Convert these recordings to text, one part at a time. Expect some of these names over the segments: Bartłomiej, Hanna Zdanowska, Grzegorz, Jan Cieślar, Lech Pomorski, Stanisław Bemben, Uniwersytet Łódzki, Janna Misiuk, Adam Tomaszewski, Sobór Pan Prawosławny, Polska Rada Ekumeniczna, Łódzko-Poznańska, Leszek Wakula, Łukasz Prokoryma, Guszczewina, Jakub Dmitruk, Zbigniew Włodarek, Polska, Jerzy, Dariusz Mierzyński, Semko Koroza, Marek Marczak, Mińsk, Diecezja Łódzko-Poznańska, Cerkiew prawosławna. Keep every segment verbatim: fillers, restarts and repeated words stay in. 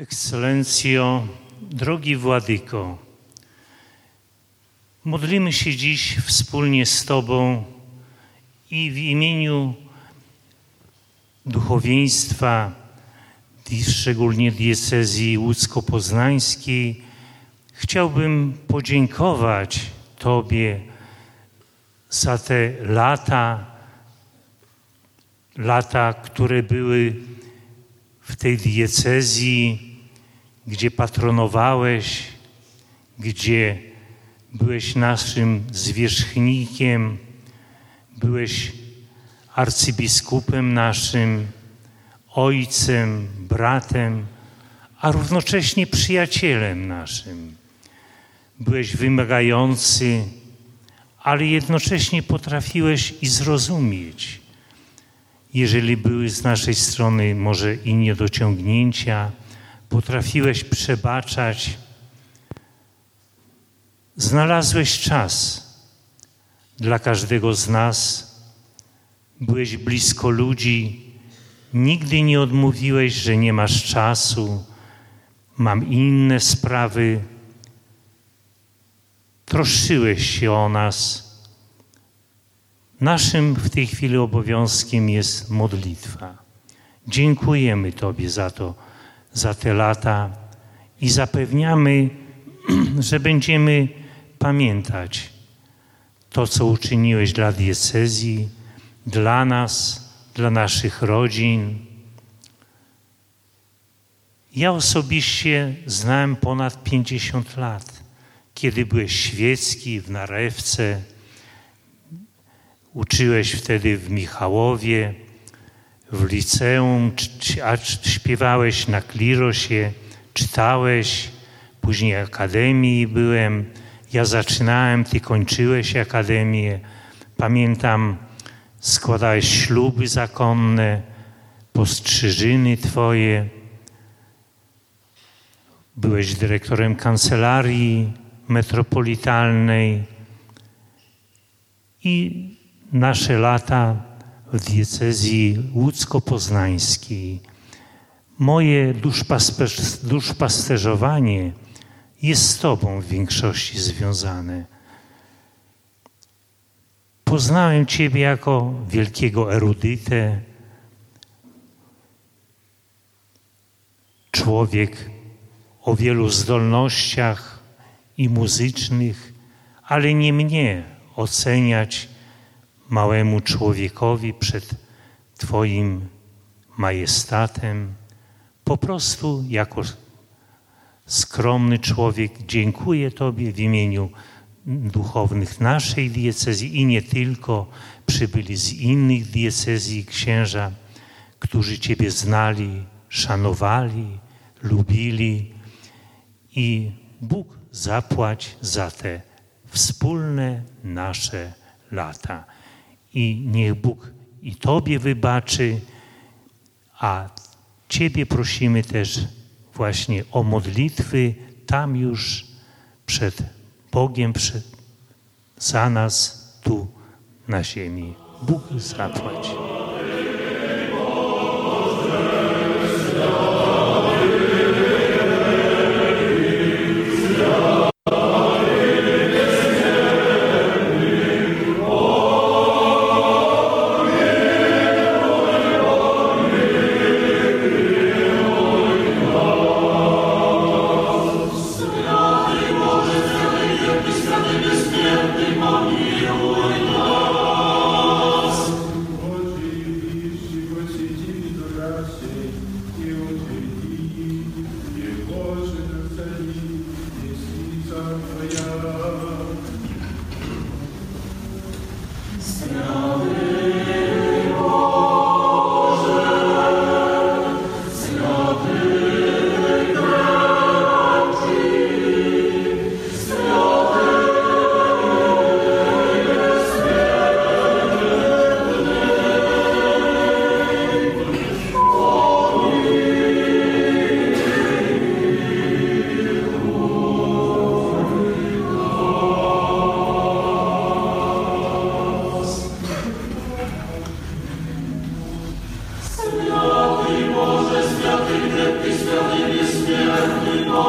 Ekscelencjo, drogi Władyko, modlimy się dziś wspólnie z Tobą i w imieniu duchowieństwa, szczególnie diecezji łódzko-poznańskiej, chciałbym podziękować Tobie za te lata, lata, które były w tej diecezji, gdzie patronowałeś, gdzie byłeś naszym zwierzchnikiem, byłeś arcybiskupem naszym, ojcem, bratem, a równocześnie przyjacielem naszym. Byłeś wymagający, ale jednocześnie potrafiłeś i zrozumieć, jeżeli były z naszej strony może i niedociągnięcia, potrafiłeś przebaczać. Znalazłeś czas dla każdego z nas. Byłeś blisko ludzi. Nigdy nie odmówiłeś, że nie masz czasu. Mam inne sprawy. Troszczyłeś się o nas. Naszym w tej chwili obowiązkiem jest modlitwa. Dziękujemy Tobie za to, za te lata i zapewniamy, że będziemy pamiętać to, co uczyniłeś dla diecezji, dla nas, dla naszych rodzin. Ja osobiście znałem ponad pięćdziesiąt lat, kiedy byłeś świecki w Narewce, uczyłeś wtedy w Michałowie, w liceum, a śpiewałeś na klirosie, czytałeś, później akademii byłem. Ja zaczynałem, ty kończyłeś akademię. Pamiętam, składałeś śluby zakonne, postrzyżyny twoje. Byłeś dyrektorem kancelarii metropolitalnej i nasze lata w diecezji łódzko-poznańskiej. Moje duszpasterzowanie jest z Tobą w większości związane. Poznałem Ciebie jako wielkiego erudytę, człowiek o wielu zdolnościach i muzycznych, ale nie mnie oceniać, małemu człowiekowi przed Twoim majestatem. Po prostu jako skromny człowiek dziękuję Tobie w imieniu duchownych naszej diecezji i nie tylko, przybyli z innych diecezji księża, którzy Ciebie znali, szanowali, lubili i Bóg zapłać za te wspólne nasze lata. I niech Bóg i Tobie wybaczy, a Ciebie prosimy też właśnie o modlitwy tam już przed Bogiem, przed, za nas tu na ziemi. Bóg zapłać.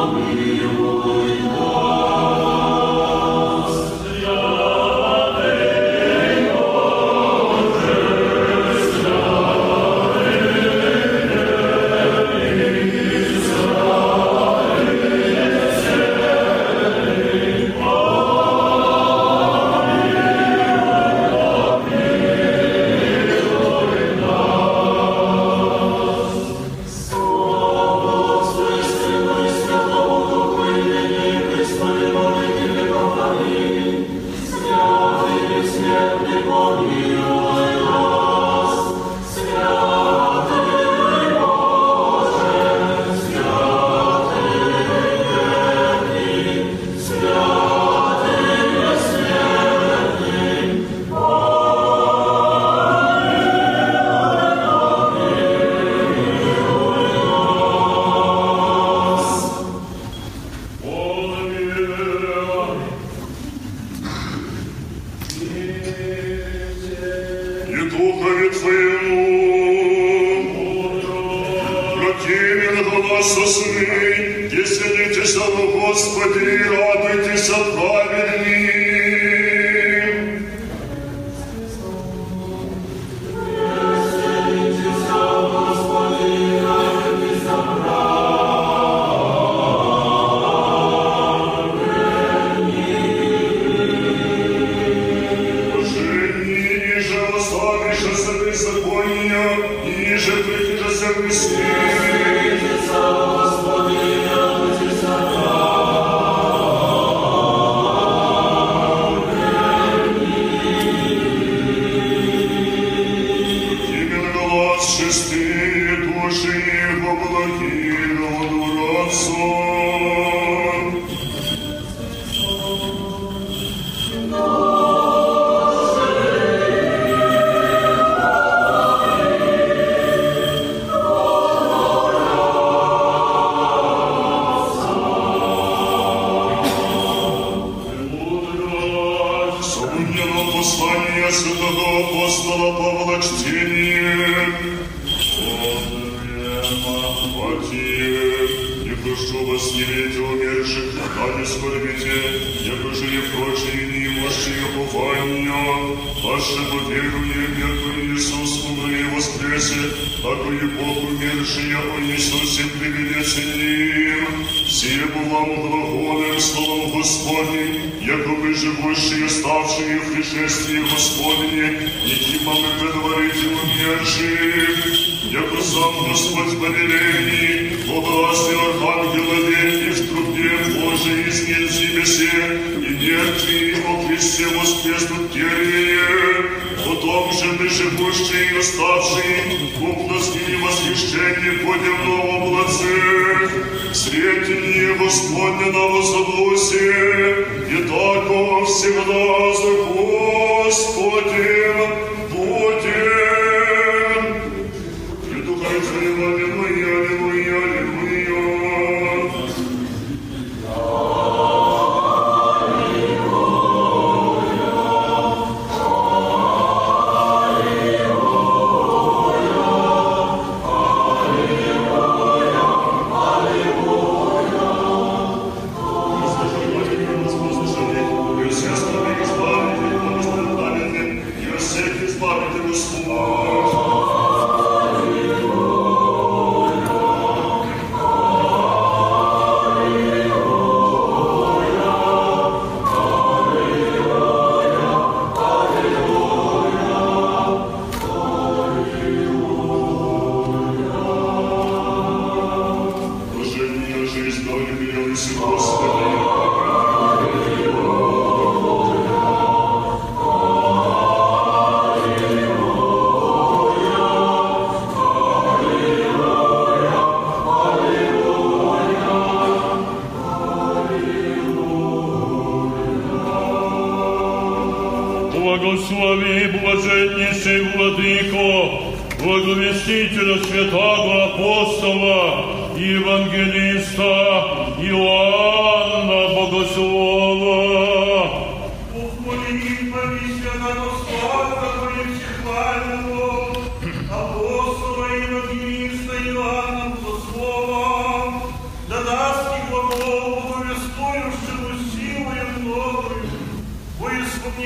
Apostol Иоанна Богослова, да даст его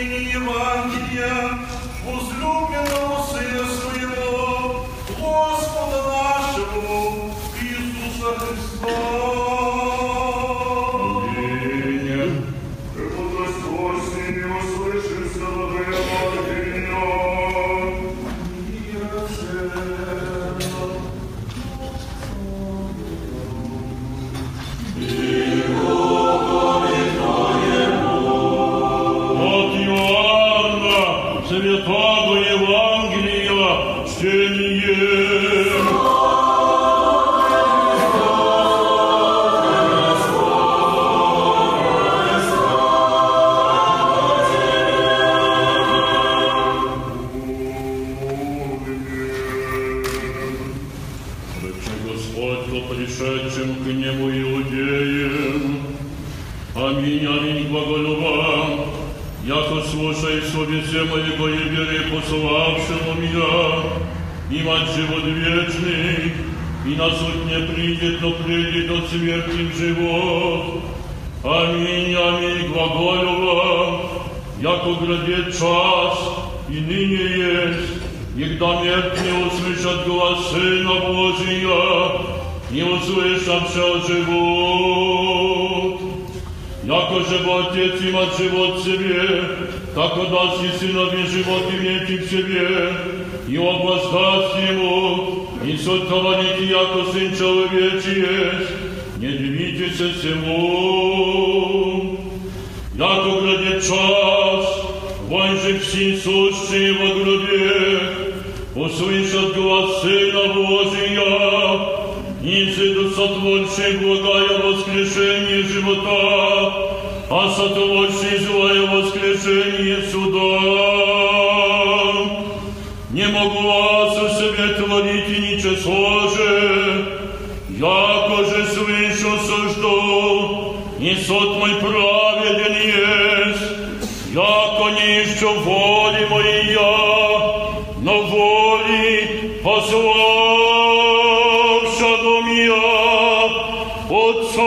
Ewangelii, Ewangelia, возлюбленного Сына Своего, Господа нашего, Иисуса Христа. Аминь. Преподостой с ними услышим слова Евангелия. Мир света. Мир. Святого Евангелия чтение. Моего и веры пославшему меня, имать живот вечный, и на суд не придет, но придет от смерти живот. Аминь, аминь, глаголю вам, яко грядет час, и ныне есть, егда мертвые услышат глас Сына Божия, и услышавшего живот. Яко живот Отец имат живот себе, так отдаст и сынове живот иметь в себе, и он воздаст ему, и суть говорите, яко сын человечий есть, не дивитесь всему. Яко грядет час, вон же все сущие во гробе, услышат глас Сына Божия, и зайдут сотворшие благая воскрешение живота, а сотворшие злое воскрешение суда. Не могу вас у себя творить и ничего сложи, яко же слышу сужду, и суд мой праведен есть, яко не ищу воли моей я, но воли пославшего меня Отца.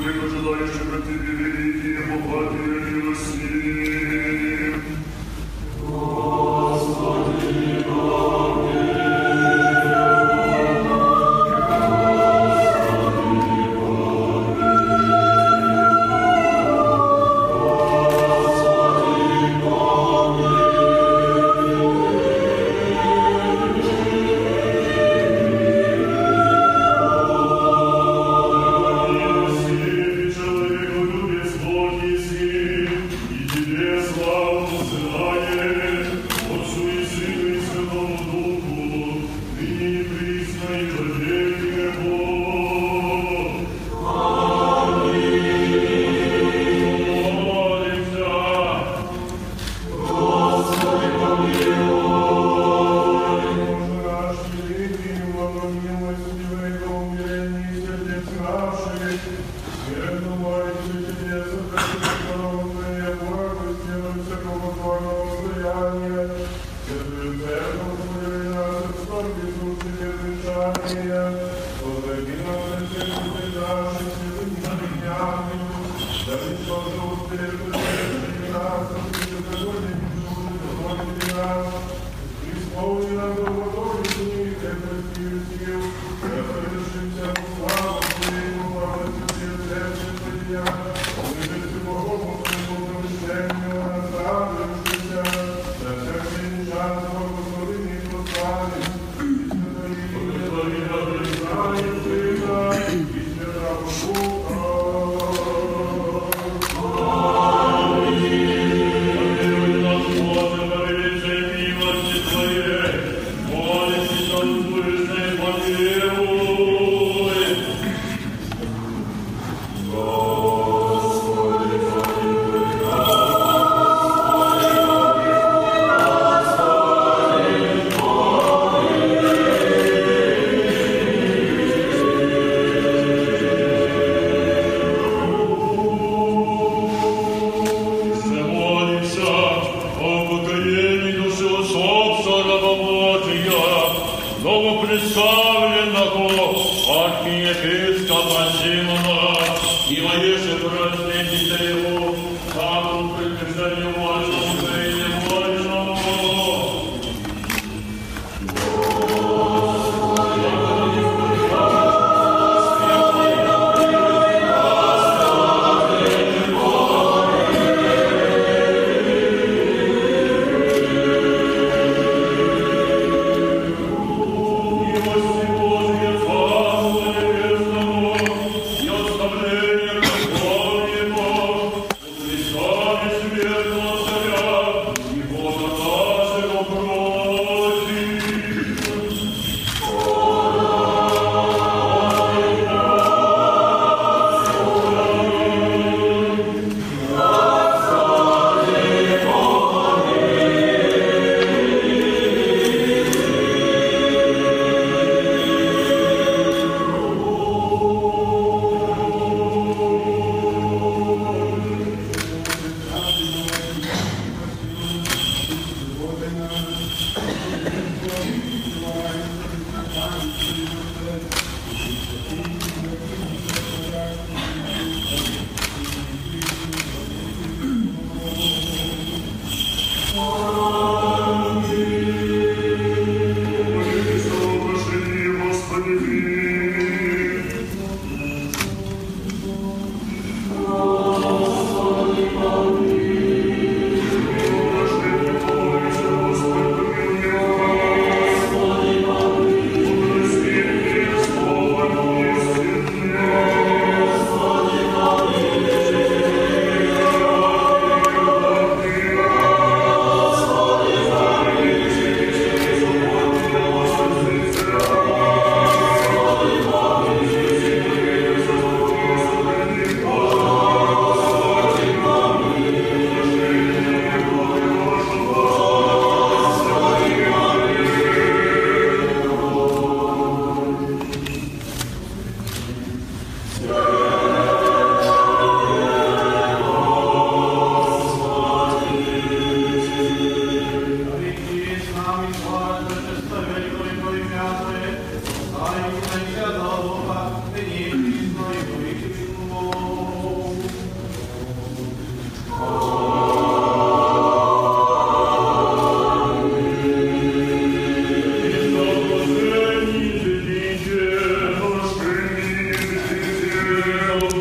всех желающих пройти великие богатые милости. Господи,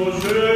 Amen.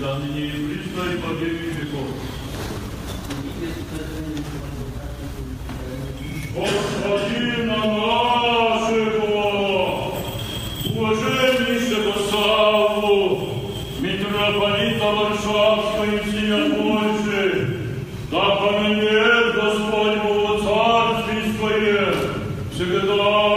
dla mnie bliższa i bardziej mi wygodna. Gospodina naszego, ułożenniejszego Sawlu, mitropolita warszawska i wsienia Polszy, tak mnie Господь Богу Царствие Свое, всегда. Amen.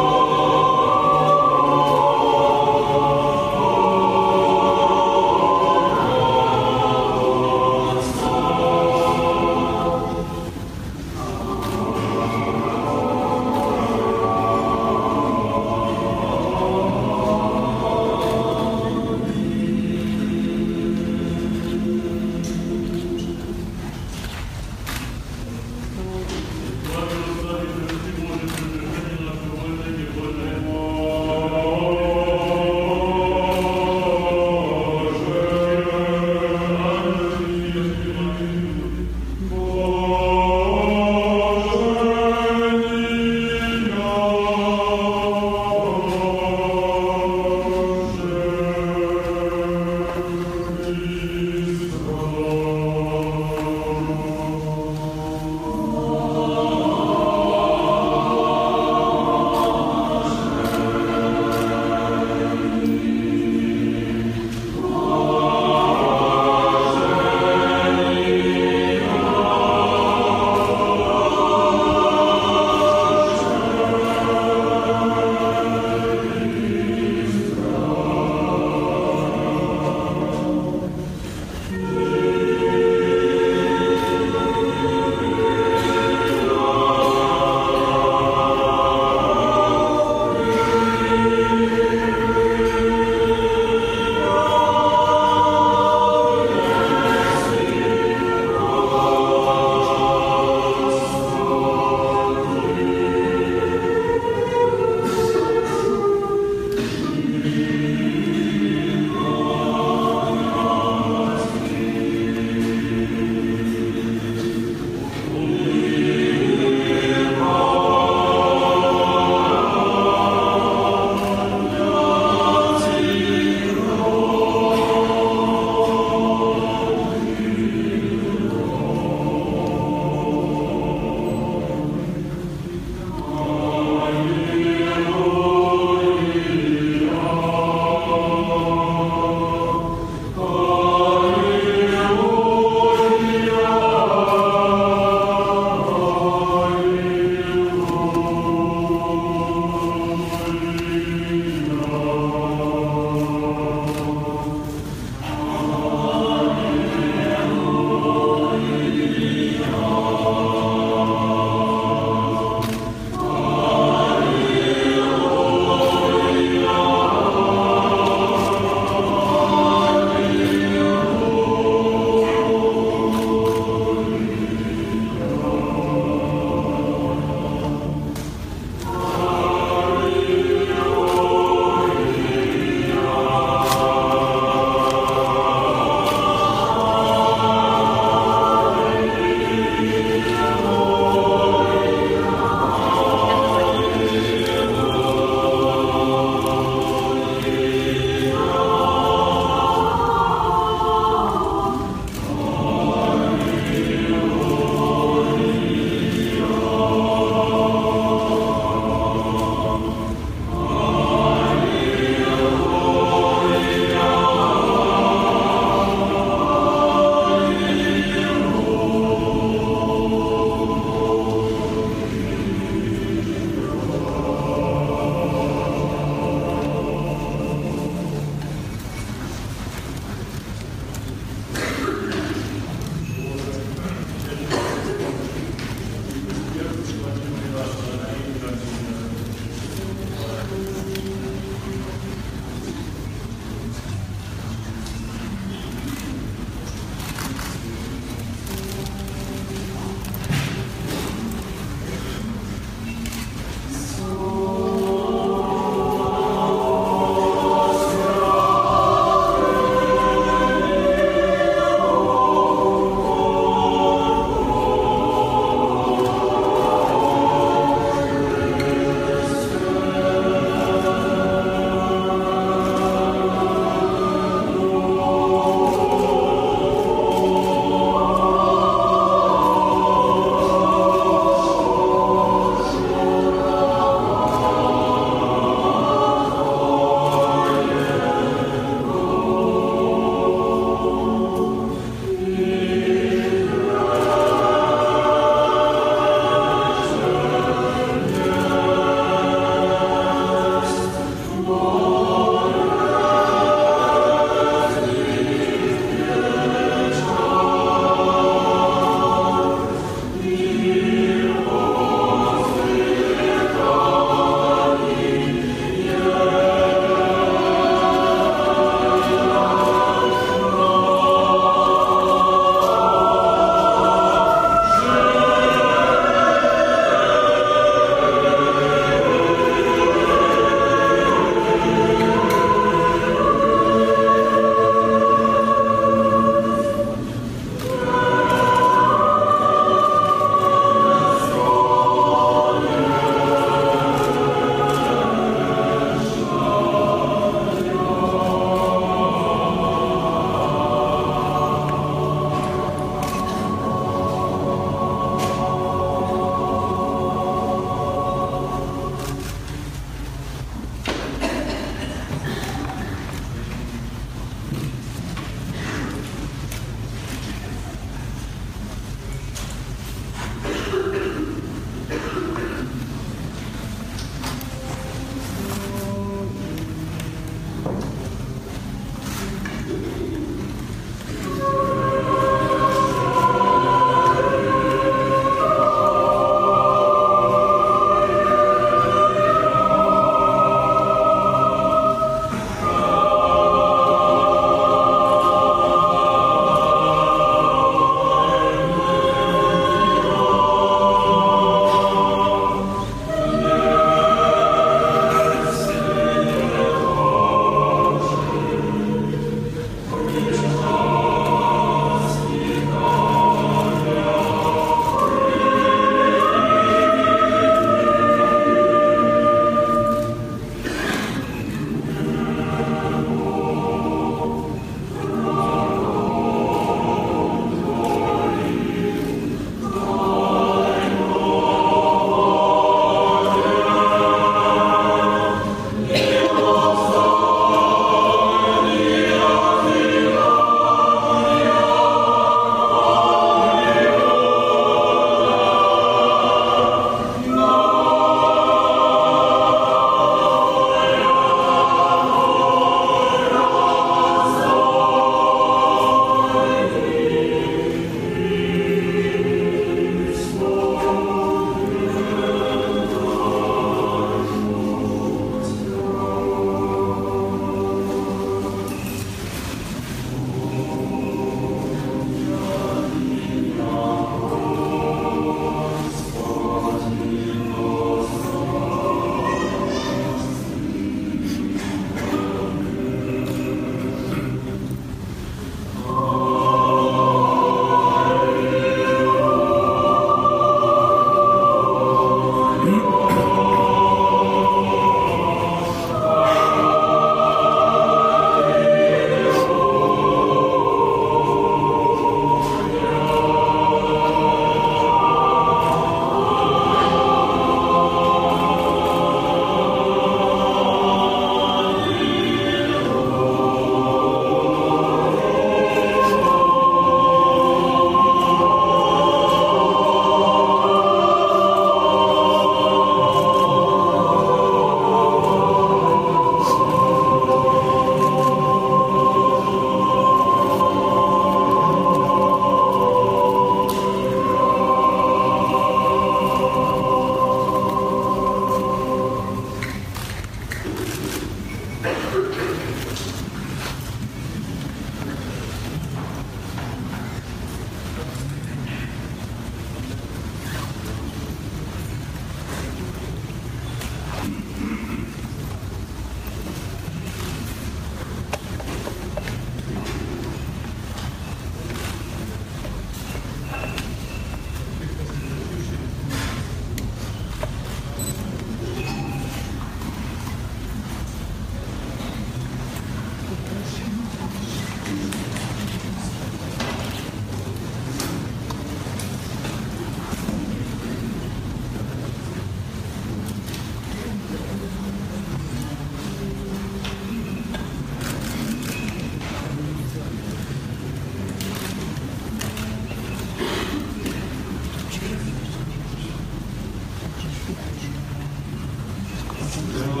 Yes.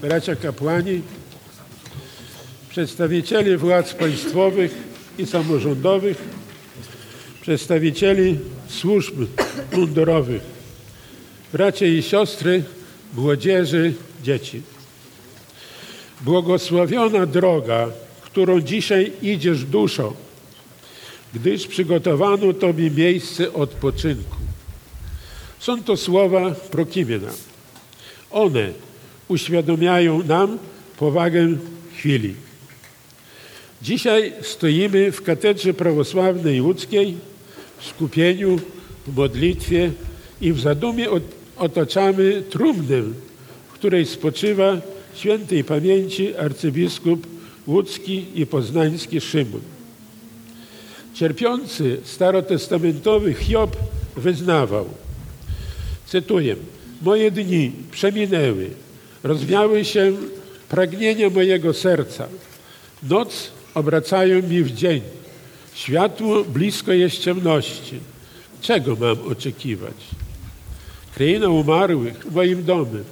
Bracia kapłani, przedstawicieli władz państwowych i samorządowych, przedstawicieli służb mundurowych, bracia i siostry, młodzieży, dzieci. Błogosławiona droga, którą dzisiaj idziesz duszą, gdyż przygotowano Tobie miejsce odpoczynku. Są to słowa Prokimina. One uświadamiają nam powagę chwili. Dzisiaj stoimy w katedrze prawosławnej łódzkiej w skupieniu, w modlitwie i w zadumie otaczamy trumnę, w której spoczywa świętej pamięci arcybiskup łódzki i poznański Szymon. Cierpiący starotestamentowy Hiob wyznawał, cytuję, moje dni przeminęły, rozwiały się pragnienia mojego serca. Noc obracają mi w dzień. Światło blisko jest ciemności. Czego mam oczekiwać? Kraina umarłych moim domem.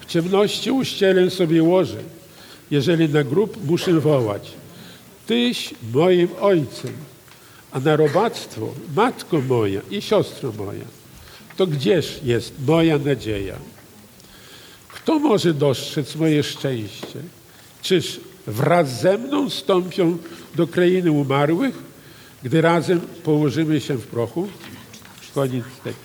W ciemności uścielę sobie łoże. jeżeli na grób muszę wołać: Tyś moim ojcem, a na robactwo matko moja i siostro moja. To gdzież jest moja nadzieja? Kto może dostrzec moje szczęście? Czyż wraz ze mną stąpią do krainy umarłych, gdy razem położymy się w prochu? Koniec tekstu.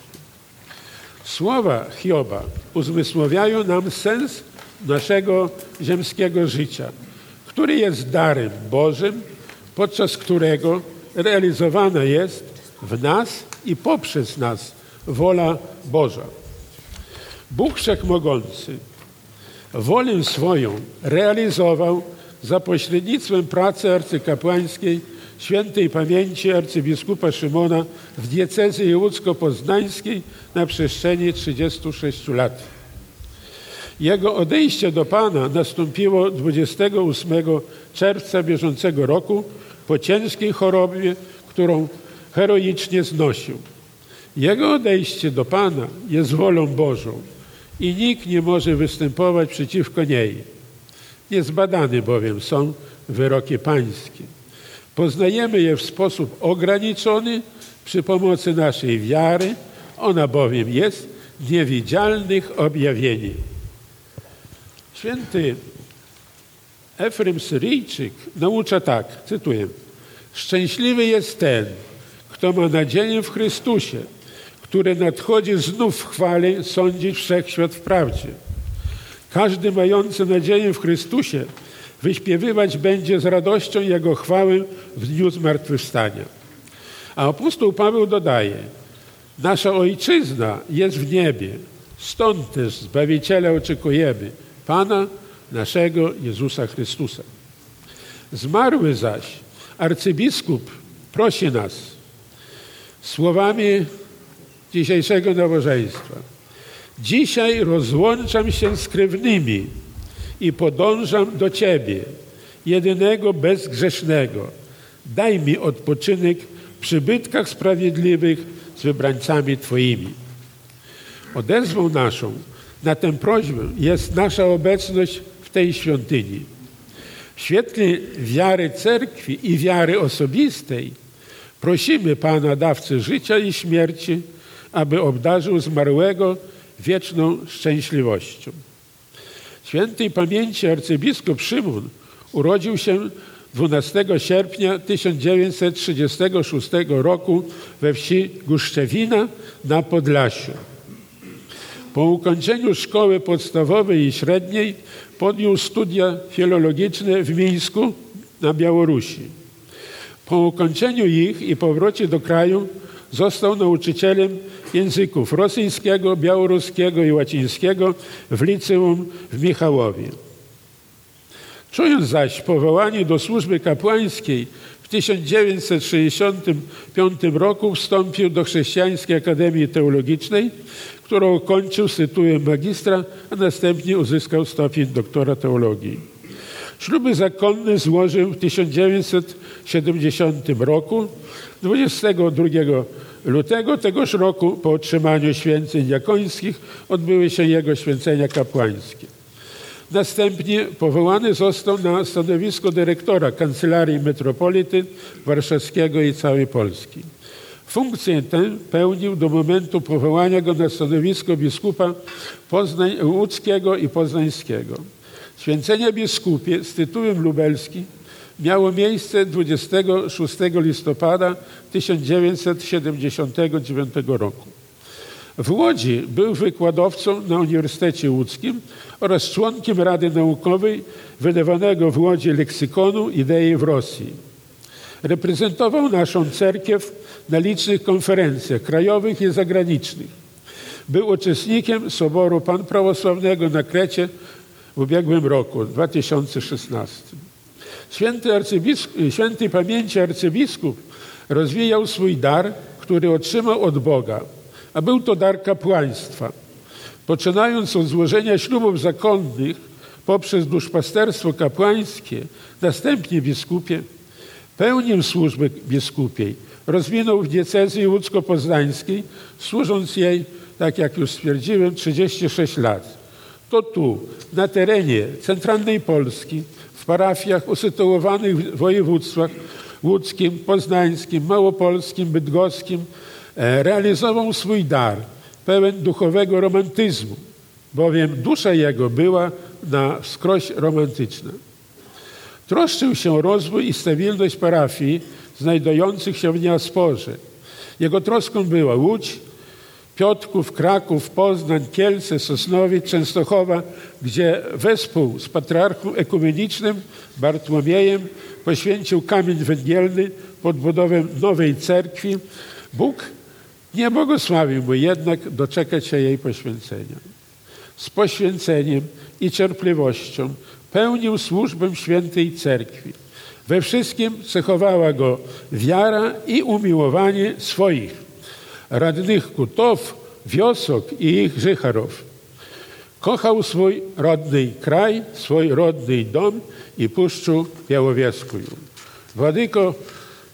Słowa Hioba uzmysławiają nam sens naszego ziemskiego życia, który jest darem Bożym, podczas którego realizowana jest w nas i poprzez nas wola Boża. Bóg Wszechmogący wolę swoją realizował za pośrednictwem pracy arcykapłańskiej świętej pamięci arcybiskupa Szymona w diecezji łódzko-poznańskiej na przestrzeni trzydziestu sześciu lat. Jego odejście do Pana nastąpiło dwudziestego ósmego czerwca bieżącego roku po ciężkiej chorobie, którą heroicznie znosił. Jego odejście do Pana jest wolą Bożą i nikt nie może występować przeciwko niej. Niezbadane bowiem są wyroki pańskie. Poznajemy je w sposób ograniczony przy pomocy naszej wiary, ona bowiem jest niewidzialnych objawieni. Święty Efrem Syryjczyk naucza tak, cytuję: Szczęśliwy jest ten, kto ma nadzieję w Chrystusie, który nadchodzi znów w chwale sądzić wszechświat w prawdzie. Każdy mający nadzieję w Chrystusie wyśpiewywać będzie z radością Jego chwałę w dniu zmartwychwstania. A apostoł Paweł dodaje: Nasza Ojczyzna jest w niebie, stąd też Zbawiciela oczekujemy, Pana naszego Jezusa Chrystusa. Zmarły zaś arcybiskup prosi nas słowami dzisiejszego nabożeństwa: Dzisiaj rozłączam się z krewnymi i podążam do Ciebie, jedynego bezgrzesznego. Daj mi odpoczynek w przybytkach sprawiedliwych z wybrańcami Twoimi. Odezwą naszą na tę prośbę jest nasza obecność w tej świątyni. W świetle wiary cerkwi i wiary osobistej prosimy Pana, dawcy życia i śmierci, aby obdarzył zmarłego wieczną szczęśliwością. Świętej pamięci arcybiskup Szymon urodził się dwunastego sierpnia tysiąc dziewięćset trzydziestego szóstego roku we wsi Guszczewina na Podlasiu. Po ukończeniu szkoły podstawowej i średniej podjął studia filologiczne w Mińsku na Białorusi. Po ukończeniu ich i powrocie do kraju został nauczycielem języków rosyjskiego, białoruskiego i łacińskiego w liceum w Michałowie. Czując zaś powołanie do służby kapłańskiej, w tysiąc dziewięćset sześćdziesiątym piątym roku wstąpił do Chrześcijańskiej Akademii Teologicznej, którą ukończył z tytułem magistra, a następnie uzyskał stopień doktora teologii. Śluby zakonne złożył w tysiąc dziewięćset siedemdziesiątym roku, dwudziestego drugiego lutego tegoż roku. Po otrzymaniu święceń jakońskich odbyły się jego święcenia kapłańskie. Następnie powołany został na stanowisko dyrektora Kancelarii Metropolity Warszawskiego i całej Polski. Funkcję tę pełnił do momentu powołania go na stanowisko biskupa Poznań, łódzkiego i poznańskiego. Święcenie biskupie z tytułem lubelski miało miejsce dwudziestego szóstego listopada tysiąc dziewięćset siedemdziesiątego dziewiątego roku. W Łodzi był wykładowcą na Uniwersytecie Łódzkim oraz członkiem Rady Naukowej wydawanego w Łodzi leksykonu Idei w Rosji. Reprezentował naszą cerkiew na licznych konferencjach krajowych i zagranicznych. Był uczestnikiem Soboru Pan Prawosławnego na Krecie w ubiegłym roku, dwa tysiące szesnastym. Święty, Świętej pamięci arcybiskup rozwijał swój dar, który otrzymał od Boga, a był to dar kapłaństwa. Poczynając od złożenia ślubów zakonnych poprzez duszpasterstwo kapłańskie, następnie biskupie, pełnił służbę biskupiej, rozwinął w diecezji łódzko-poznańskiej, służąc jej, tak jak już stwierdziłem, trzydzieści sześć lat. to tu, na terenie centralnej Polski, w parafiach usytuowanych w województwach łódzkim, poznańskim, małopolskim, bydgoskim, realizował swój dar, pełen duchowego romantyzmu, bowiem dusza jego była na wskroś romantyczna. Troszczył się rozwój i stabilność parafii znajdujących się w diasporze. Jego troską była Łódź, Piotrków, Kraków, Poznań, Kielce, Sosnowiec, Częstochowa, gdzie wespół z patriarchą ekumenicznym Bartłomiejem poświęcił kamień węgielny pod budowę nowej cerkwi. Bóg nie błogosławił mu jednak doczekać się jej poświęcenia. Z poświęceniem i cierpliwością pełnił służbę świętej cerkwi. We wszystkim cechowała go wiara i umiłowanie swoich, rodnych kutów, wiosok i ich życharów. Kochał swój rodny kraj, swój rodny dom i Puszczu Białowieską. Władyko,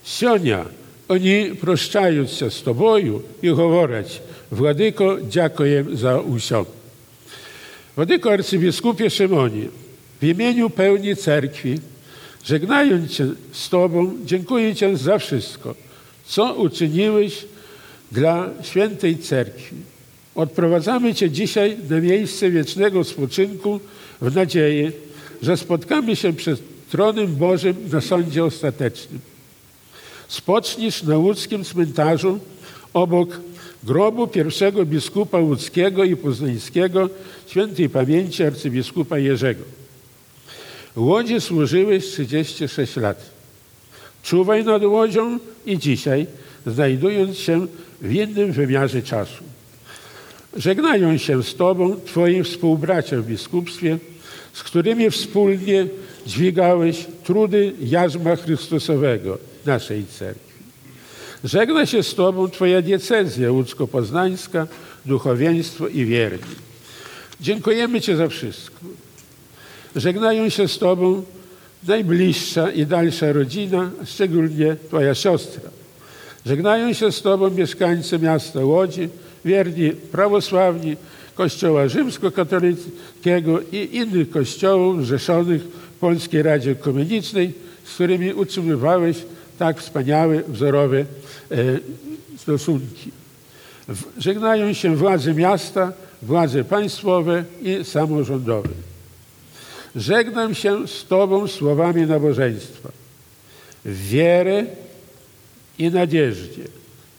sionia, oni proszczają się z Tobою i mówią: Władyko, dziękuję za usią. Władyko arcybiskupie Szymonie, w imieniu pełni cerkwi, żegnając się z Tobą, dziękuję Ci za wszystko, co uczyniłeś dla świętej cerkwi. Odprowadzamy Cię dzisiaj na miejsce wiecznego spoczynku w nadziei, że spotkamy się przed tronem Bożym na sądzie ostatecznym. Spocznisz na łódzkim cmentarzu obok grobu pierwszego biskupa łódzkiego i poznańskiego świętej pamięci arcybiskupa Jerzego. W Łodzi służyłeś trzydzieści sześć lat. Czuwaj nad Łodzią i dzisiaj, znajdując się w innym wymiarze czasu. Żegnają się z Tobą Twoi współbracia w biskupstwie, z którymi wspólnie dźwigałeś trudy jarzma Chrystusowego naszej cerkwi. Żegna się z Tobą Twoja diecezja łódzko-poznańska, duchowieństwo i wierni. Dziękujemy Ci za wszystko. Żegnają się z Tobą najbliższa i dalsza rodzina, szczególnie Twoja siostra. Żegnają się z Tobą mieszkańcy miasta Łodzi, wierni prawosławni, Kościoła Rzymskokatolickiego i innych kościołów zrzeszonych w Polskiej Radzie Ekumenicznej, z którymi utrzymywałeś tak wspaniałe, wzorowe e, stosunki. Żegnają się władze miasta, władze państwowe i samorządowe. Żegnam się z Tobą słowami nabożeństwa. W wierę i nadzieżdzie,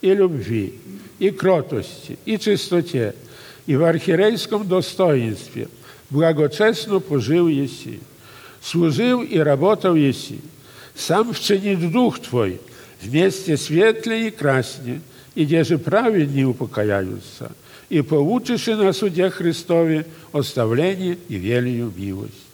i lubwi, i krotości, i czystocie, i w archierejskim dostojeństwie błagoczesno pożył jesi, służył i работал jesi. Sam wczynił duch Twój w mieście świetle i kraśnie, i gdzieże prawedni upokajają się, i pouczysz na sudzie Chrystowie ostawienie i wielką miłość.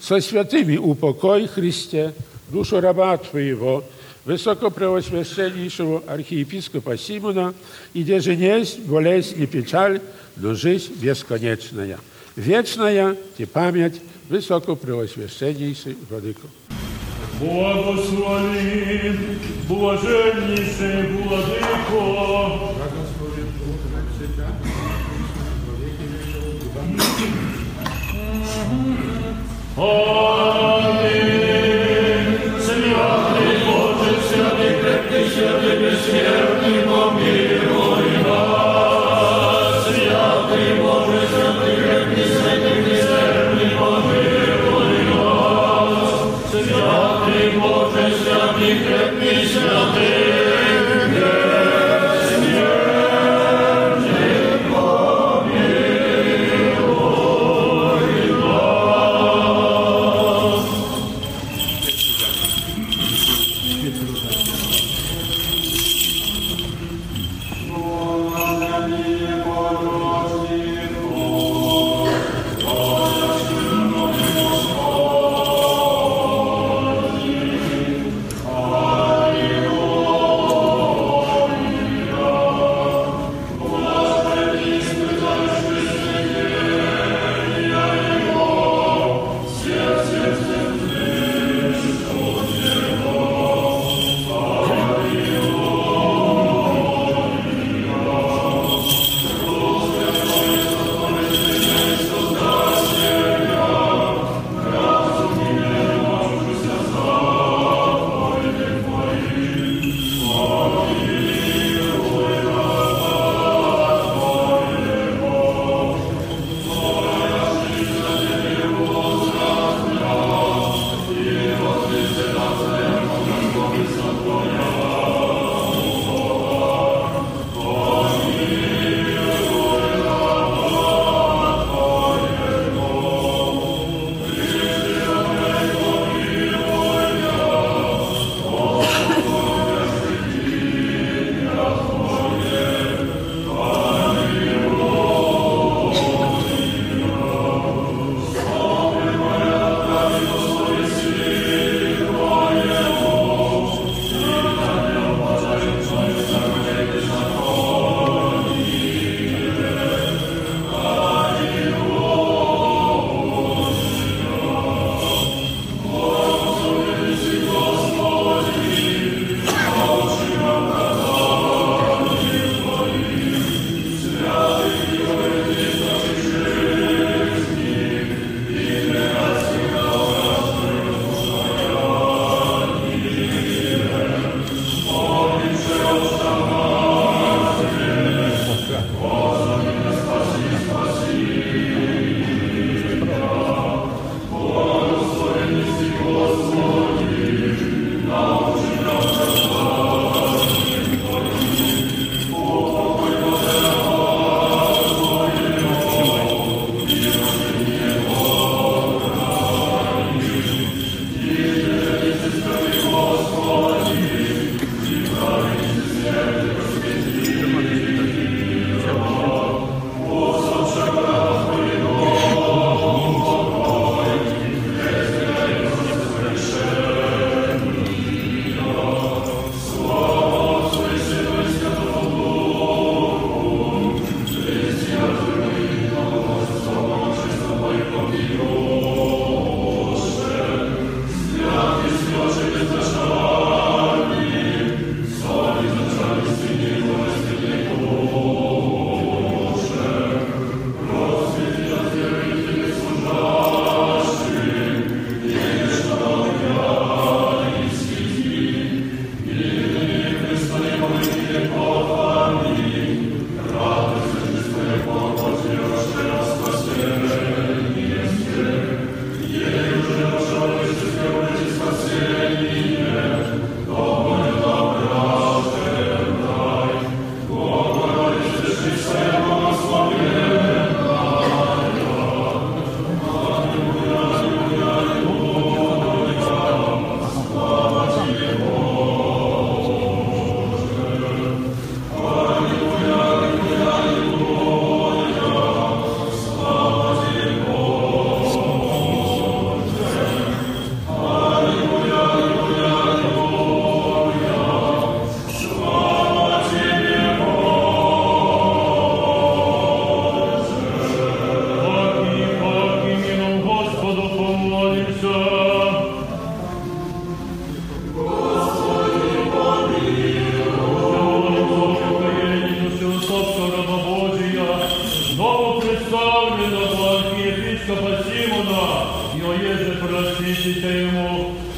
Со святыми упокой, Христе, душу раба Твоего, высокопреосвященнейшего архиепископа Симона, и где же несть болезнь и печаль, но жизнь бесконечная. Вечная и память высокопреосвященнейшей Владыко. Благослови, блаженнейший Владыко, благослови Бог навсегда, благослови Бог Amen. Święty Boże, święty krepki, święty bezśmiertny, pomiluj nas. Święty Boże, święty krepki, święty bezśmiertny, pomiluj nas. Święty Boże, święty krepki, święty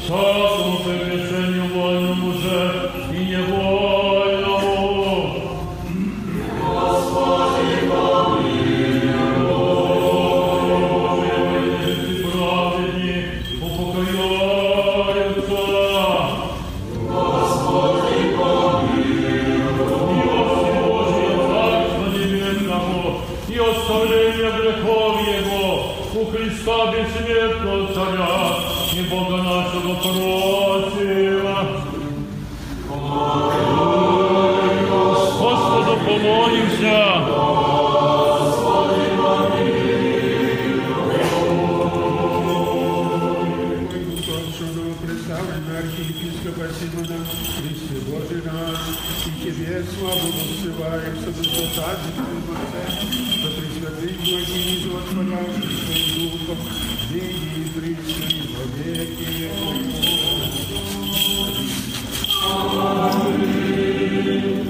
czasem przekreśleniu wolnemu, że i nie wolnemu. Gospodzie, pomilnie, Boże, i prawedni upokojająca. Gospodzie, pomilnie, miłości Bożej, Cárstwa Niebieskiego i odstawienia grzechów Jego u Chrysta Bezśmiertnego Cara. И Бога нашего просим. Господу помолимся. Господи, помилуй. Конченного представлена архиепископа Симона Христе Божий наш, и Тебе славу посылаем, чтобы создать Твоего Отца, что пресвятых благий изотворяющий Своим Духом, Деньги и причины. Бо верим,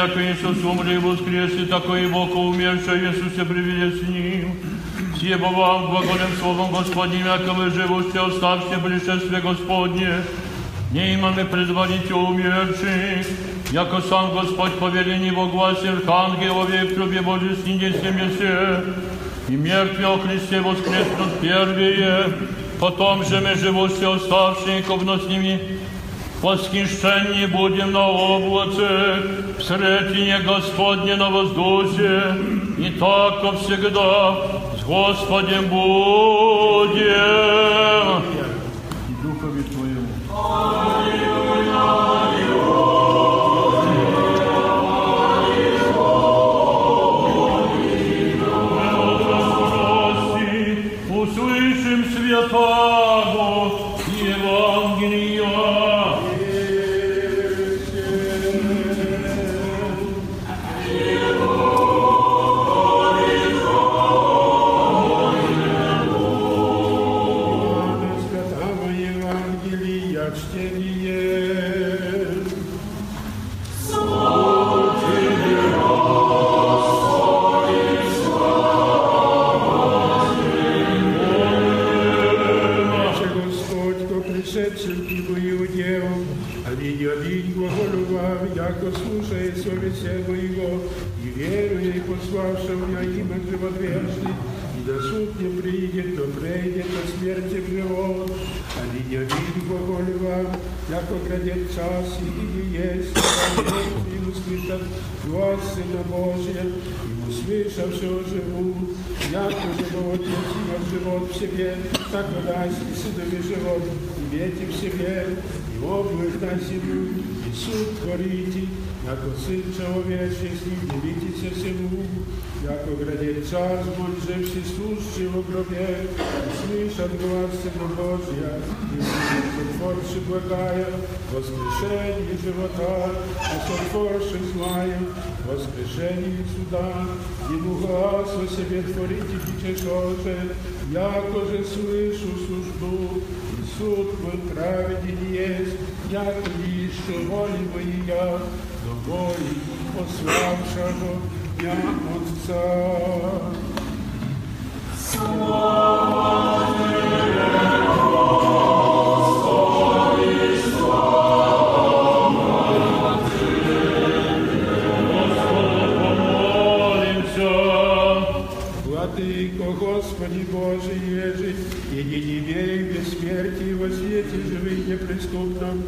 яко Иисус умре и воскрес, и тако и Бог умершего Иисусе приведет с Ним. Съебо вам глаголем словом Господним, яко вы живущие, оставьте пришествие Господне. Не имаме предварите умерших, яко сам Господь по велению во гласе архангелове и в трубе Божьей снидесем есе. И мертвые о Христе воскреснут первые, потом же мы живущие, оставшие, ковно с ними, восхищенни будем на облаце, в сретение Господне на воздухе, и так, как всегда, с Господем будем. И Духове Твоему. Аллилуйя, аллилуйя, аллилуйя. Услышим святаго Евангелия. до суд не прийде, то прийде, то смерти живот. Они не видят Бога льва, яко крадет час, и не есть, и услышат глаз Сына Божия, и услышавшего живут, яко живот, яко живот в себе, так водасть и сынове живот, имейте в себе, и область на землю, и суд творите, jako Syn Człowieczny, z Nim dzielicie się Synu, jako gradziec czas, bądźże słuszczy w grobie, usłyszał głos Syna Bożia, i Sotworszy błagają, woskrzeszeni żywota, a Sotworszy znają, woskrzeszeni cuda, i mu hasło siebie tworzycie i cieszocze, jako że słyszą służbę, i sąd mój prawdziwy jest, jak liszczu woli moja, Бой пославшего дня Отца. Слава Тебе, Господи, слава Тебе, Господи, Владыко Господи Божий Ежи, единый вей без смерти во свете живых неприступном,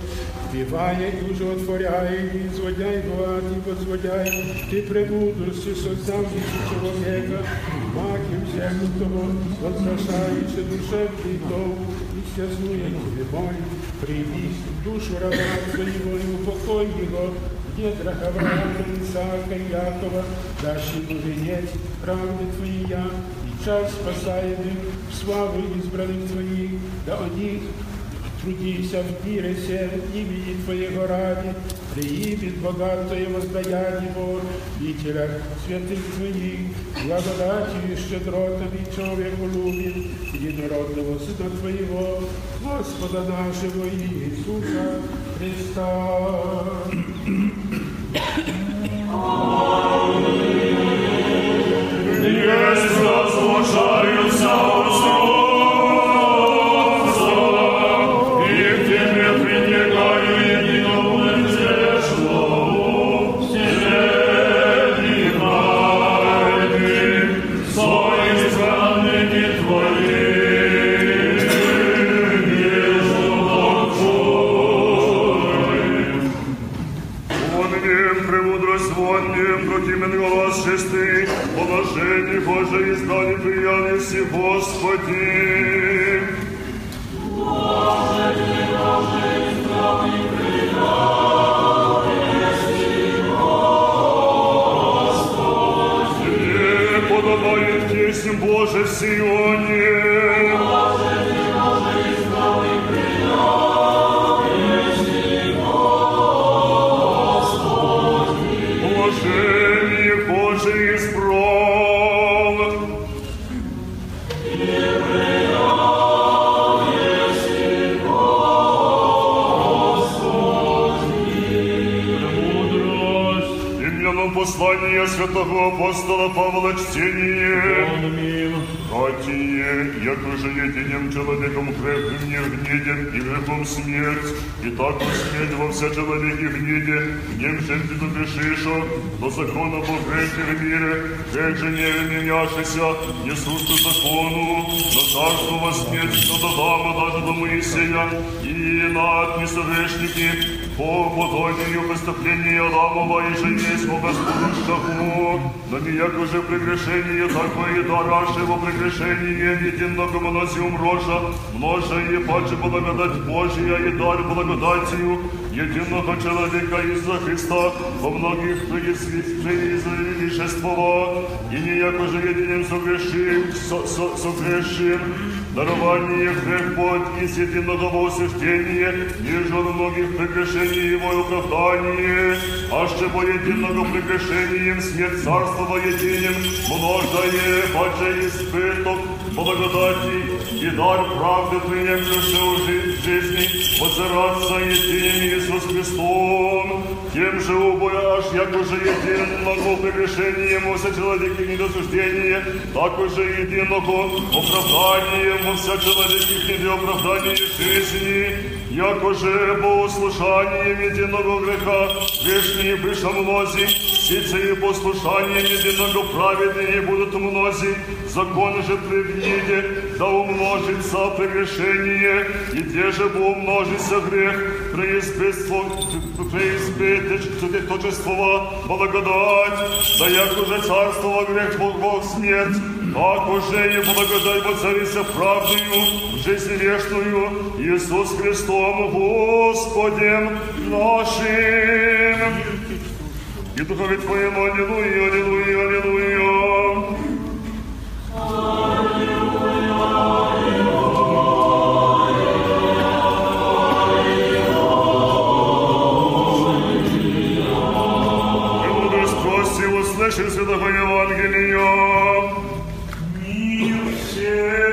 Вбивая и уже отворяя, и изводяй глад, и возводяй, Ты премудростью создал душу человека, Маким землю того, возвращающий душевный дом, и стязнуя любовь, прими душу раба своего и упокой его, Петра, Авраама, Исаака и Якова, дашь ему венец, правды Твоя, и час спасает их, славы избранных Твоих, да о них, Трудися в мире сем, имени Твоего ради, приимет богатое воздаяние Бог, литера святых Твоих, благодатью и щедротами человеку любит, единородного Сына Твоего, Господа нашего Иисуса Христа. Боже, издали прияны все, Господи! Боже, Боже, издали прияны все, Господи! Не подобает песнь Боже в Сионе! Боже, Боже, издали прияны все, Господи! Блажение Божие избрал! Послание святого апостола Павла чтение. Хотие, яко же единим человеком крепким не гнедем и грехом смерть, и так усмерть во вся человеки гнеде, гнем же ты допишишо, до закона погреши в мире, как же не меняшися, не слушай закону, до царства во смерть, что до дама, даже до Моисея, и над несовершники, по подобию преступления Адамова и же есть во Господу шаху, но нияк уже прегрешение, такое дараше во прегрешение, единого моноси умроша, множа и паче благодать Божия и дар благодатью, единого человека из-за Христа, во многих преизлишествова, и нияк уже единым согрешим, со, со, согрешим, дарование грех под из единого во осуждение, ниже многих прегрешений, Его и оправдание, аще по единого прегрешением смерть царства единым, множдое, падже испыток, благодати и дар правды приемлющего жизни, возираться единым Иисус Христом, тем же убоя, аж яко же единого прегрешением во вся человеки недосуждение, так уже единого оправданием во вся человеки недооправдание жизни, яко же по услышанию единого греха, грешные быша мнози, чьи послушания единоправедны, не будут умнози, законы же привниде, да умножится прегрешение, и где же бы умножится грех, преизбыточество благодать, да як уже царство грех Бог смерть, так уже и благодать воцарится правдою, жизневечную, Иисус Христом Господем нашим. И Духове Твоему, аллилуйя, аллилуйя, аллилуйя. И буду спроси, услышим Святого Евангелия. Мир всем.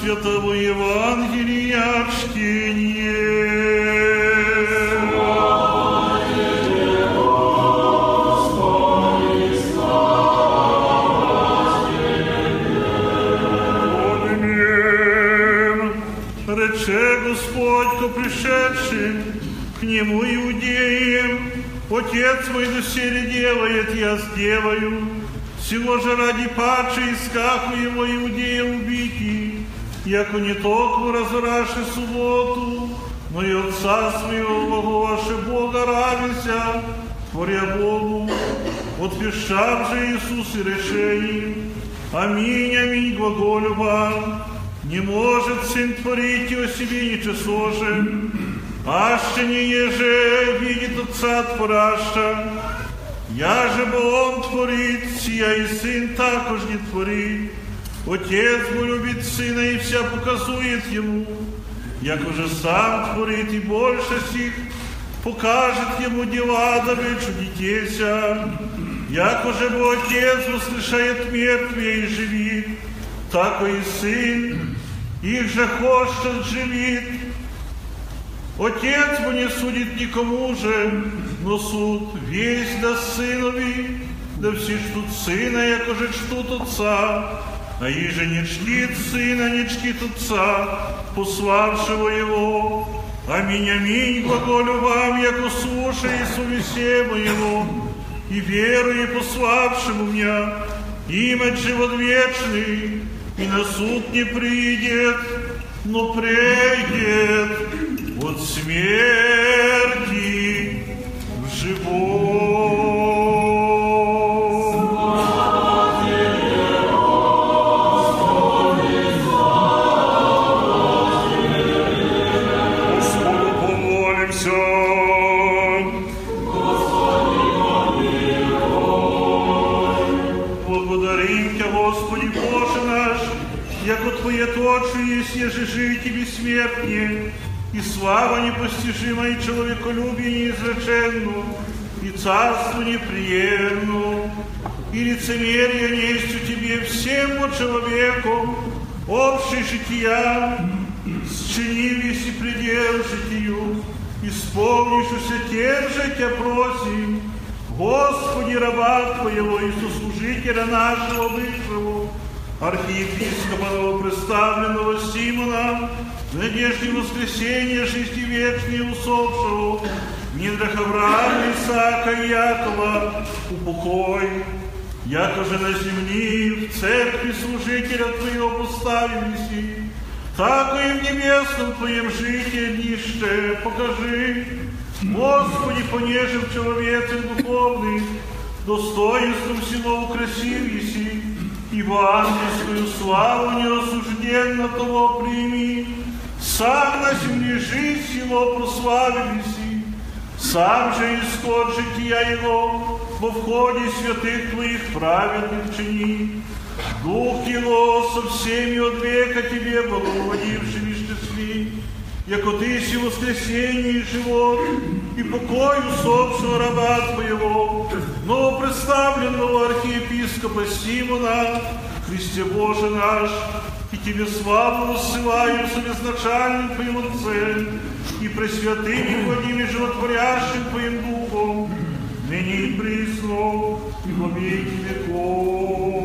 Святого Евангелия чтение. Слава Тебе, Господи, слава Тебе. Аминь. Рече Господь ко пришедшим к Нему иудеям: Отец мой доселе делает, я сделаю. Всего же ради падшей искаху его иудея убити. Яко не только разораши субботу, но и от царства его благоваше Бога радися, творя Богу, отвещав же Иисус и решений. Аминь, аминь, глаголюба, не может Сын творить о себе ничего же, аще не еже видит Отца твораща, я же бы Он творит, сия и Сын також не творит. Отец мой любит Сына и вся показует Ему, як уже сам творит и больше сих, покажет Ему дела, дабы чудитеся. Як уже бы Отец услышает мертвые и живит, так и Сын их же хочет живит. Отец мой не судит никому же, но суд весь да Сынови, да все чтут Сына, як уже чтут Отца. А иже не чтит Сына, не чтит Отца, пославшего Его. Аминь, аминь, глаголю вам, яко слушай совесе моего, и веруй пославшему меня, имя живот вечный, и на суд не придет, но придет от смерти в живот. Твоя точно есть, еже жить и бессмертнее, и слава непостижима, и человеколюбие неизреченно, и царство неприемно, и лицемерие есть у Тебе всем по человеку, общий жития, счини весь и предел житию, исполнившуся тем же Тебя просим, Господи, раба Твоего и сослужителя нашего бывшего, архиепископа новопредставленного Симона, в надежде воскресения шестивечнее усопшего, Нидрах Авраама, Исаака и Якова, упокой, яко же на земли в церкви служителя Твоего поставились, так и в небесном Твоем житии нище покажи, Господи, понеже в человеце духовный, достоинством всего украсив еси, и в ангельскую славу неосужденно того прими, сам на земле жизнь его прославились, сам же исход жития его во входе святых твоих праведных чини. Дух его со всеми от века тебе благоволившими счастливы, яко ты си воскресенье и живот, и покой усопшего раба твоего, новопредставленного архиепископа Симона, Христе Боже наш, и тебе славу усылаю с обезначальным твоим отцем, и пресвятым и владимир животворящим твоим духом, ныне и присно, и во веки веков.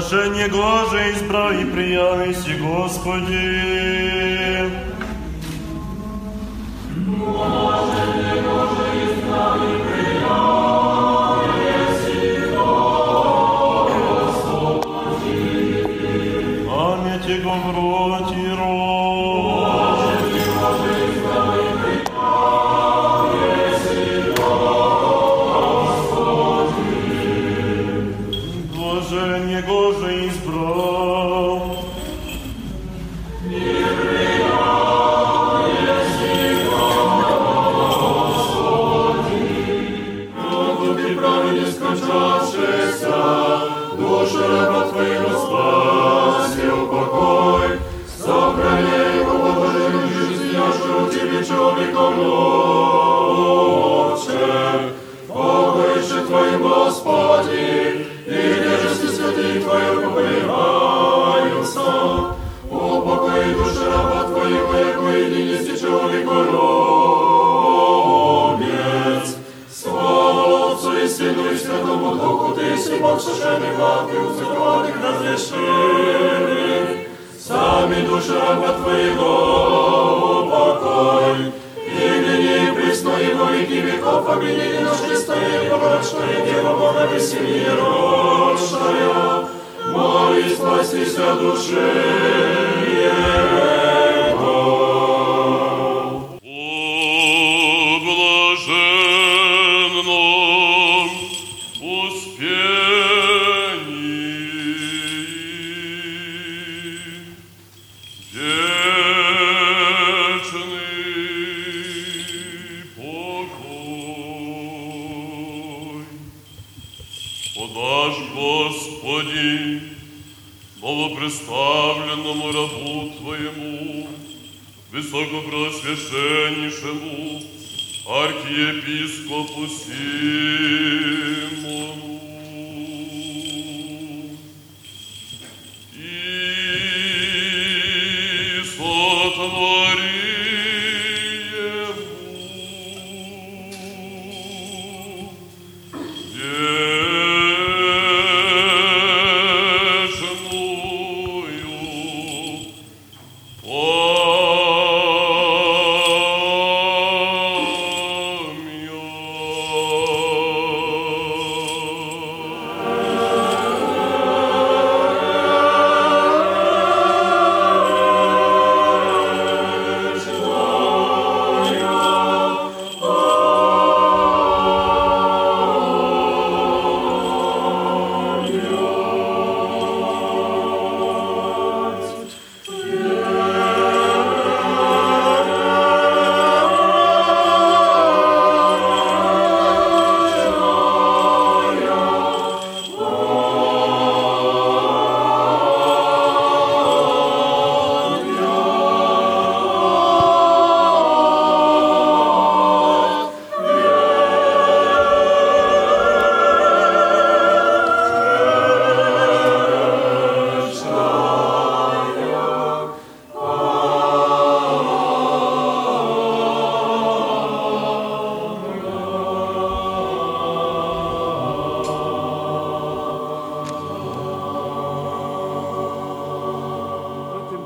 Спасение Гоже, избрай и прияйся, Господи. Спасение Гоже, избрай и прияйся, Господи. Память Его вроть и рожь. Спасение Гоже, избрай и прияйся, Господи. Блажение Гоже, избрал.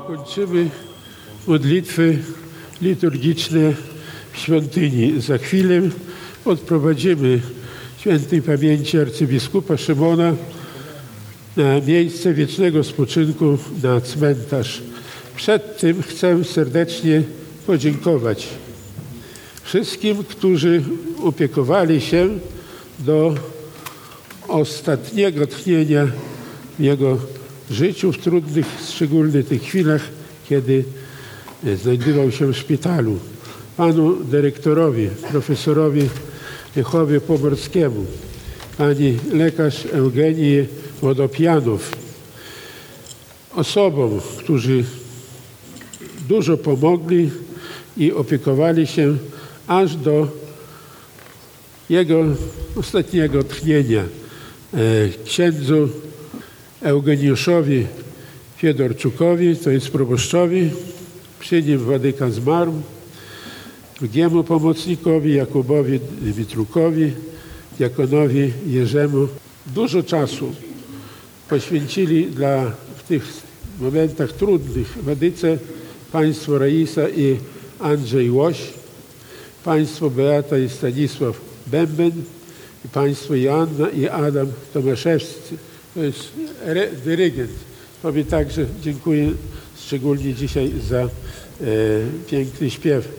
Kończymy modlitwy liturgiczne w świątyni. Za chwilę odprowadzimy świętej pamięci arcybiskupa Szymona na miejsce wiecznego spoczynku, na cmentarz. Przed tym chcę serdecznie podziękować wszystkim, którzy opiekowali się do ostatniego tchnienia w jego życiu, w trudnych, szczególnie tych chwilach, kiedy znajdował się w szpitalu. Panu dyrektorowi, profesorowi Lechowi Pomorskiemu, pani lekarz Eugenii Wodopianów, osobom, którzy dużo pomogli i opiekowali się aż do jego ostatniego tchnienia, księdzu Eugeniuszowi Fiedorczukowi, to jest proboszczowi, przy nim Wadyka zmarł, drugiemu pomocnikowi, Jakubowi Dmitrukowi, diakonowi Jerzemu. Dużo czasu poświęcili dla, w tych momentach trudnych Wadyce państwo Raisa i Andrzej Łoś, państwo Beata i Stanisław Bemben i państwo Joanna i Adam Tomaszewski. To jest dyrygent. Tobie także dziękuję szczególnie dzisiaj za e, piękny śpiew.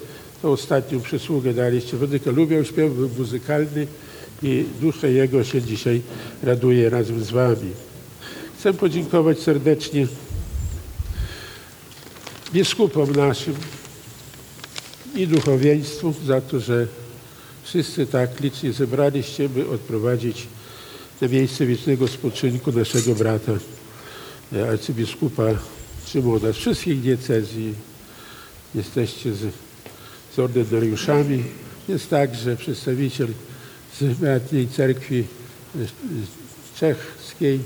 To ostatnią przysługę daliście. Wadyka lubiał śpiew, był muzykalny i dusza jego się dzisiaj raduje razem z wami. Chcę podziękować serdecznie biskupom naszym i duchowieństwu za to, że wszyscy tak licznie zebraliście, by odprowadzić na miejsce wiecznego spoczynku naszego brata, arcybiskupa Szymona. Z wszystkich diecezji jesteście z, z ordynariuszami. Jest także przedstawiciel z Beatniej Cerkwi Czeskiej,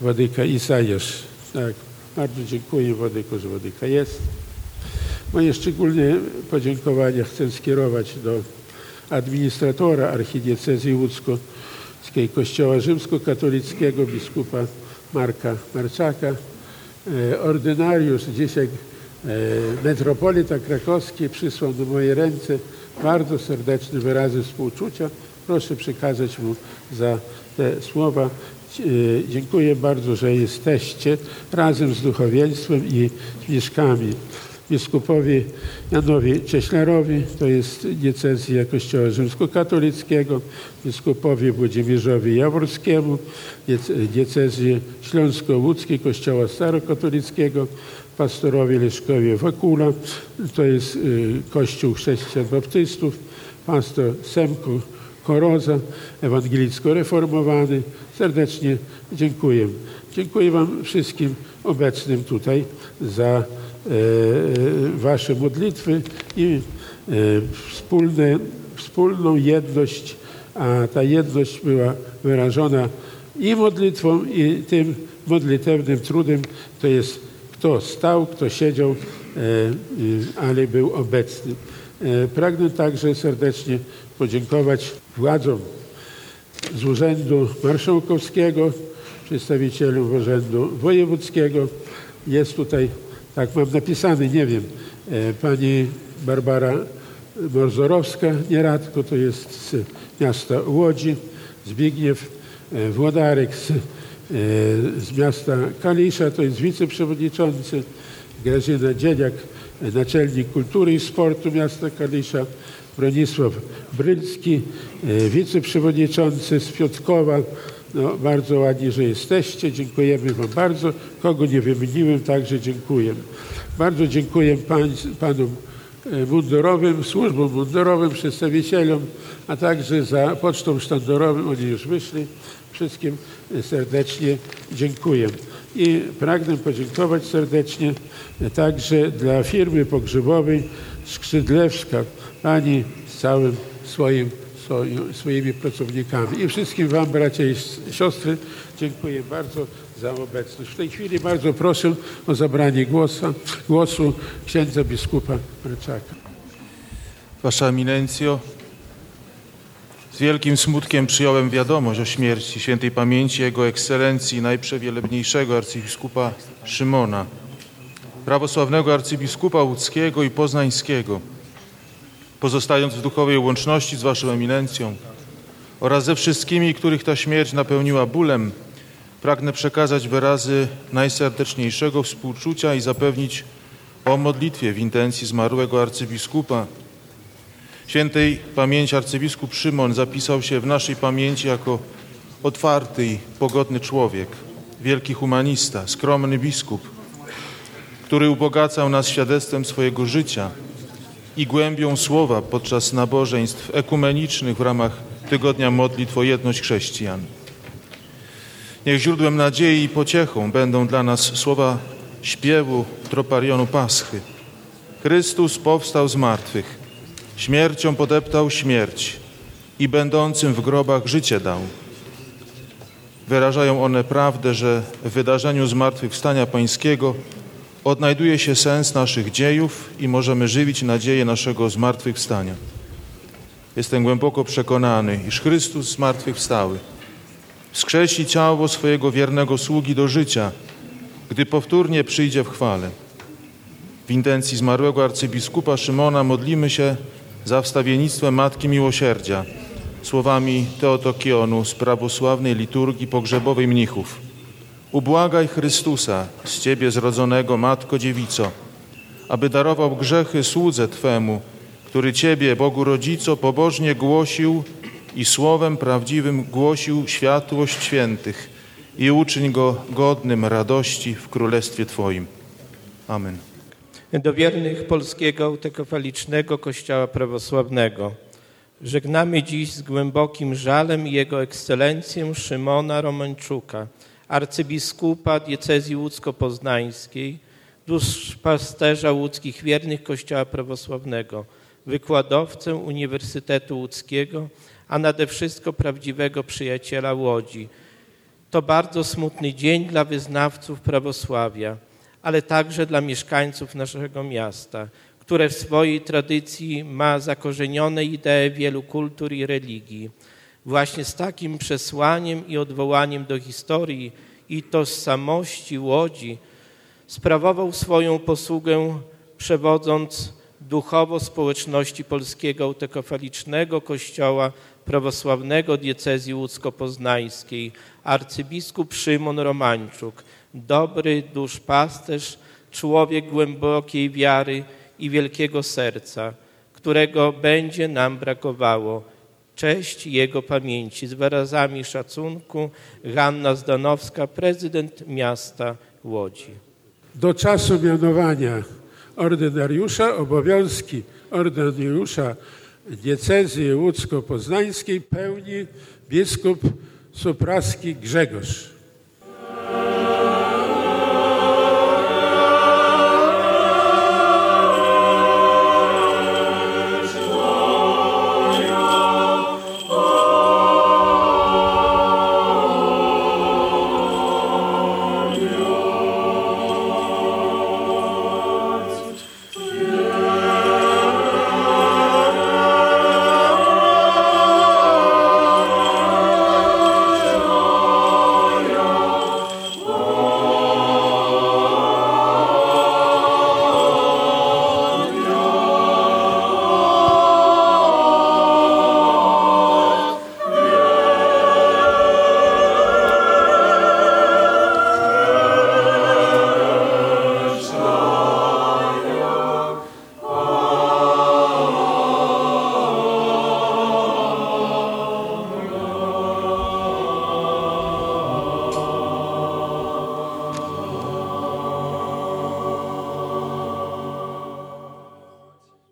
Wadyka Izajasz. Tak, bardzo dziękuję Wadyku, że Wadyka jest. Moje szczególne podziękowania chcę skierować do administratora archidiecezji łódzko-poznańskiej Kościoła Rzymskokatolickiego, biskupa Marka Marczaka, ordynariusz, dzisiaj metropolita krakowski przysłał do mojej ręce bardzo serdeczne wyrazy współczucia. Proszę przekazać mu za te słowa. Dziękuję bardzo, że jesteście razem z duchowieństwem i mieszkami. Biskupowi Janowi Cieślarowi, to jest diecezja Kościoła Rzymskokatolickiego, biskupowi Włodzimierzowi Jaworskiemu, diecezji Śląsko-Łódzkiej Kościoła Starokatolickiego, pastorowi Leszkowi Wakula, to jest Kościół Chrześcijan Baptystów, pastor Semku Koroza, ewangelicko-reformowany. Serdecznie dziękuję. Dziękuję wam wszystkim obecnym tutaj za wasze modlitwy i wspólne, wspólną jedność, a ta jedność była wyrażona i modlitwą, i tym modlitewnym trudem, to jest kto stał, kto siedział, ale był obecny. Pragnę także serdecznie podziękować władzom z Urzędu Marszałkowskiego, przedstawicielom Urzędu Wojewódzkiego. Jest tutaj, tak mam napisane, nie wiem, pani Barbara Morzorowska, nieradko, to jest z miasta Łodzi, Zbigniew Włodarek z, z miasta Kalisza, to jest wiceprzewodniczący, Grażyna Dzieniak, naczelnik kultury i sportu miasta Kalisza, Bronisław Brylski, wiceprzewodniczący z Piotrkowa. No, bardzo ładnie, że jesteście. Dziękujemy wam bardzo. Kogo nie wymieniłem, także dziękuję. Bardzo dziękuję pan, panom mundurowym, służbom mundurowym, przedstawicielom, a także za pocztą sztandarowym, oni już wyszli. Wszystkim serdecznie dziękuję. I pragnę podziękować serdecznie także dla firmy pogrzebowej Skrzydlewska, pani z całym swoim swoimi pracownikami. I wszystkim wam, bracia i siostry, dziękuję bardzo za obecność. W tej chwili bardzo proszę o zabranie głosu, głosu księdza biskupa Marczaka. Wasza eminencjo, z wielkim smutkiem przyjąłem wiadomość o śmierci świętej pamięci Jego Ekscelencji najprzewielebniejszego arcybiskupa Szymona, prawosławnego arcybiskupa łódzkiego i poznańskiego. Pozostając w duchowej łączności z Waszą Eminencją oraz ze wszystkimi, których ta śmierć napełniła bólem, pragnę przekazać wyrazy najserdeczniejszego współczucia i zapewnić o modlitwie w intencji zmarłego arcybiskupa. Świętej pamięci arcybiskup Szymon zapisał się w naszej pamięci jako otwarty i pogodny człowiek, wielki humanista, skromny biskup, który ubogacał nas świadectwem swojego życia i głębią słowa podczas nabożeństw ekumenicznych w ramach Tygodnia Modlitw o Jedność Chrześcijan. Niech źródłem nadziei i pociechą będą dla nas słowa śpiewu Troparionu Paschy. Chrystus powstał z martwych, śmiercią podeptał śmierć i będącym w grobach życie dał. Wyrażają one prawdę, że w wydarzeniu zmartwychwstania Pańskiego odnajduje się sens naszych dziejów i możemy żywić nadzieję naszego zmartwychwstania. Jestem głęboko przekonany, iż Chrystus zmartwychwstały Wskrzesi ciało swojego wiernego sługi do życia, gdy powtórnie przyjdzie w chwale. W intencji zmarłego arcybiskupa Szymona modlimy się za wstawiennictwem Matki Miłosierdzia, słowami Teotokionu z prawosławnej liturgii pogrzebowej mnichów. Ubłagaj Chrystusa, z Ciebie zrodzonego, Matko Dziewico, aby darował grzechy słudze Twemu, który Ciebie, Bogu Rodzico, pobożnie głosił i słowem prawdziwym głosił światłość świętych, i uczyń go godnym radości w Królestwie Twoim. Amen. Do wiernych Polskiego Autokefalicznego Kościoła Prawosławnego żegnamy dziś z głębokim żalem Jego Ekscelencję Szymona Romańczuka, arcybiskupa diecezji łódzko-poznańskiej, duszpasterza łódzkich wiernych Kościoła Prawosławnego, wykładowcę Uniwersytetu Łódzkiego, a nade wszystko prawdziwego przyjaciela Łodzi. To bardzo smutny dzień dla wyznawców prawosławia, ale także dla mieszkańców naszego miasta, które w swojej tradycji ma zakorzenione idee wielu kultur i religii. Właśnie z takim przesłaniem i odwołaniem do historii i tożsamości Łodzi sprawował swoją posługę, przewodząc duchowo społeczności Polskiego Autokefalicznego Kościoła Prawosławnego diecezji łódzko-poznańskiej arcybiskup Szymon Romańczuk, dobry duszpasterz, człowiek głębokiej wiary i wielkiego serca, którego będzie nam brakowało. Cześć jego pamięci. Z wyrazami szacunku Hanna Zdanowska, prezydent miasta Łodzi. Do czasu mianowania ordynariusza obowiązki ordynariusza diecezji łódzko-poznańskiej pełni biskup supraski Grzegorz.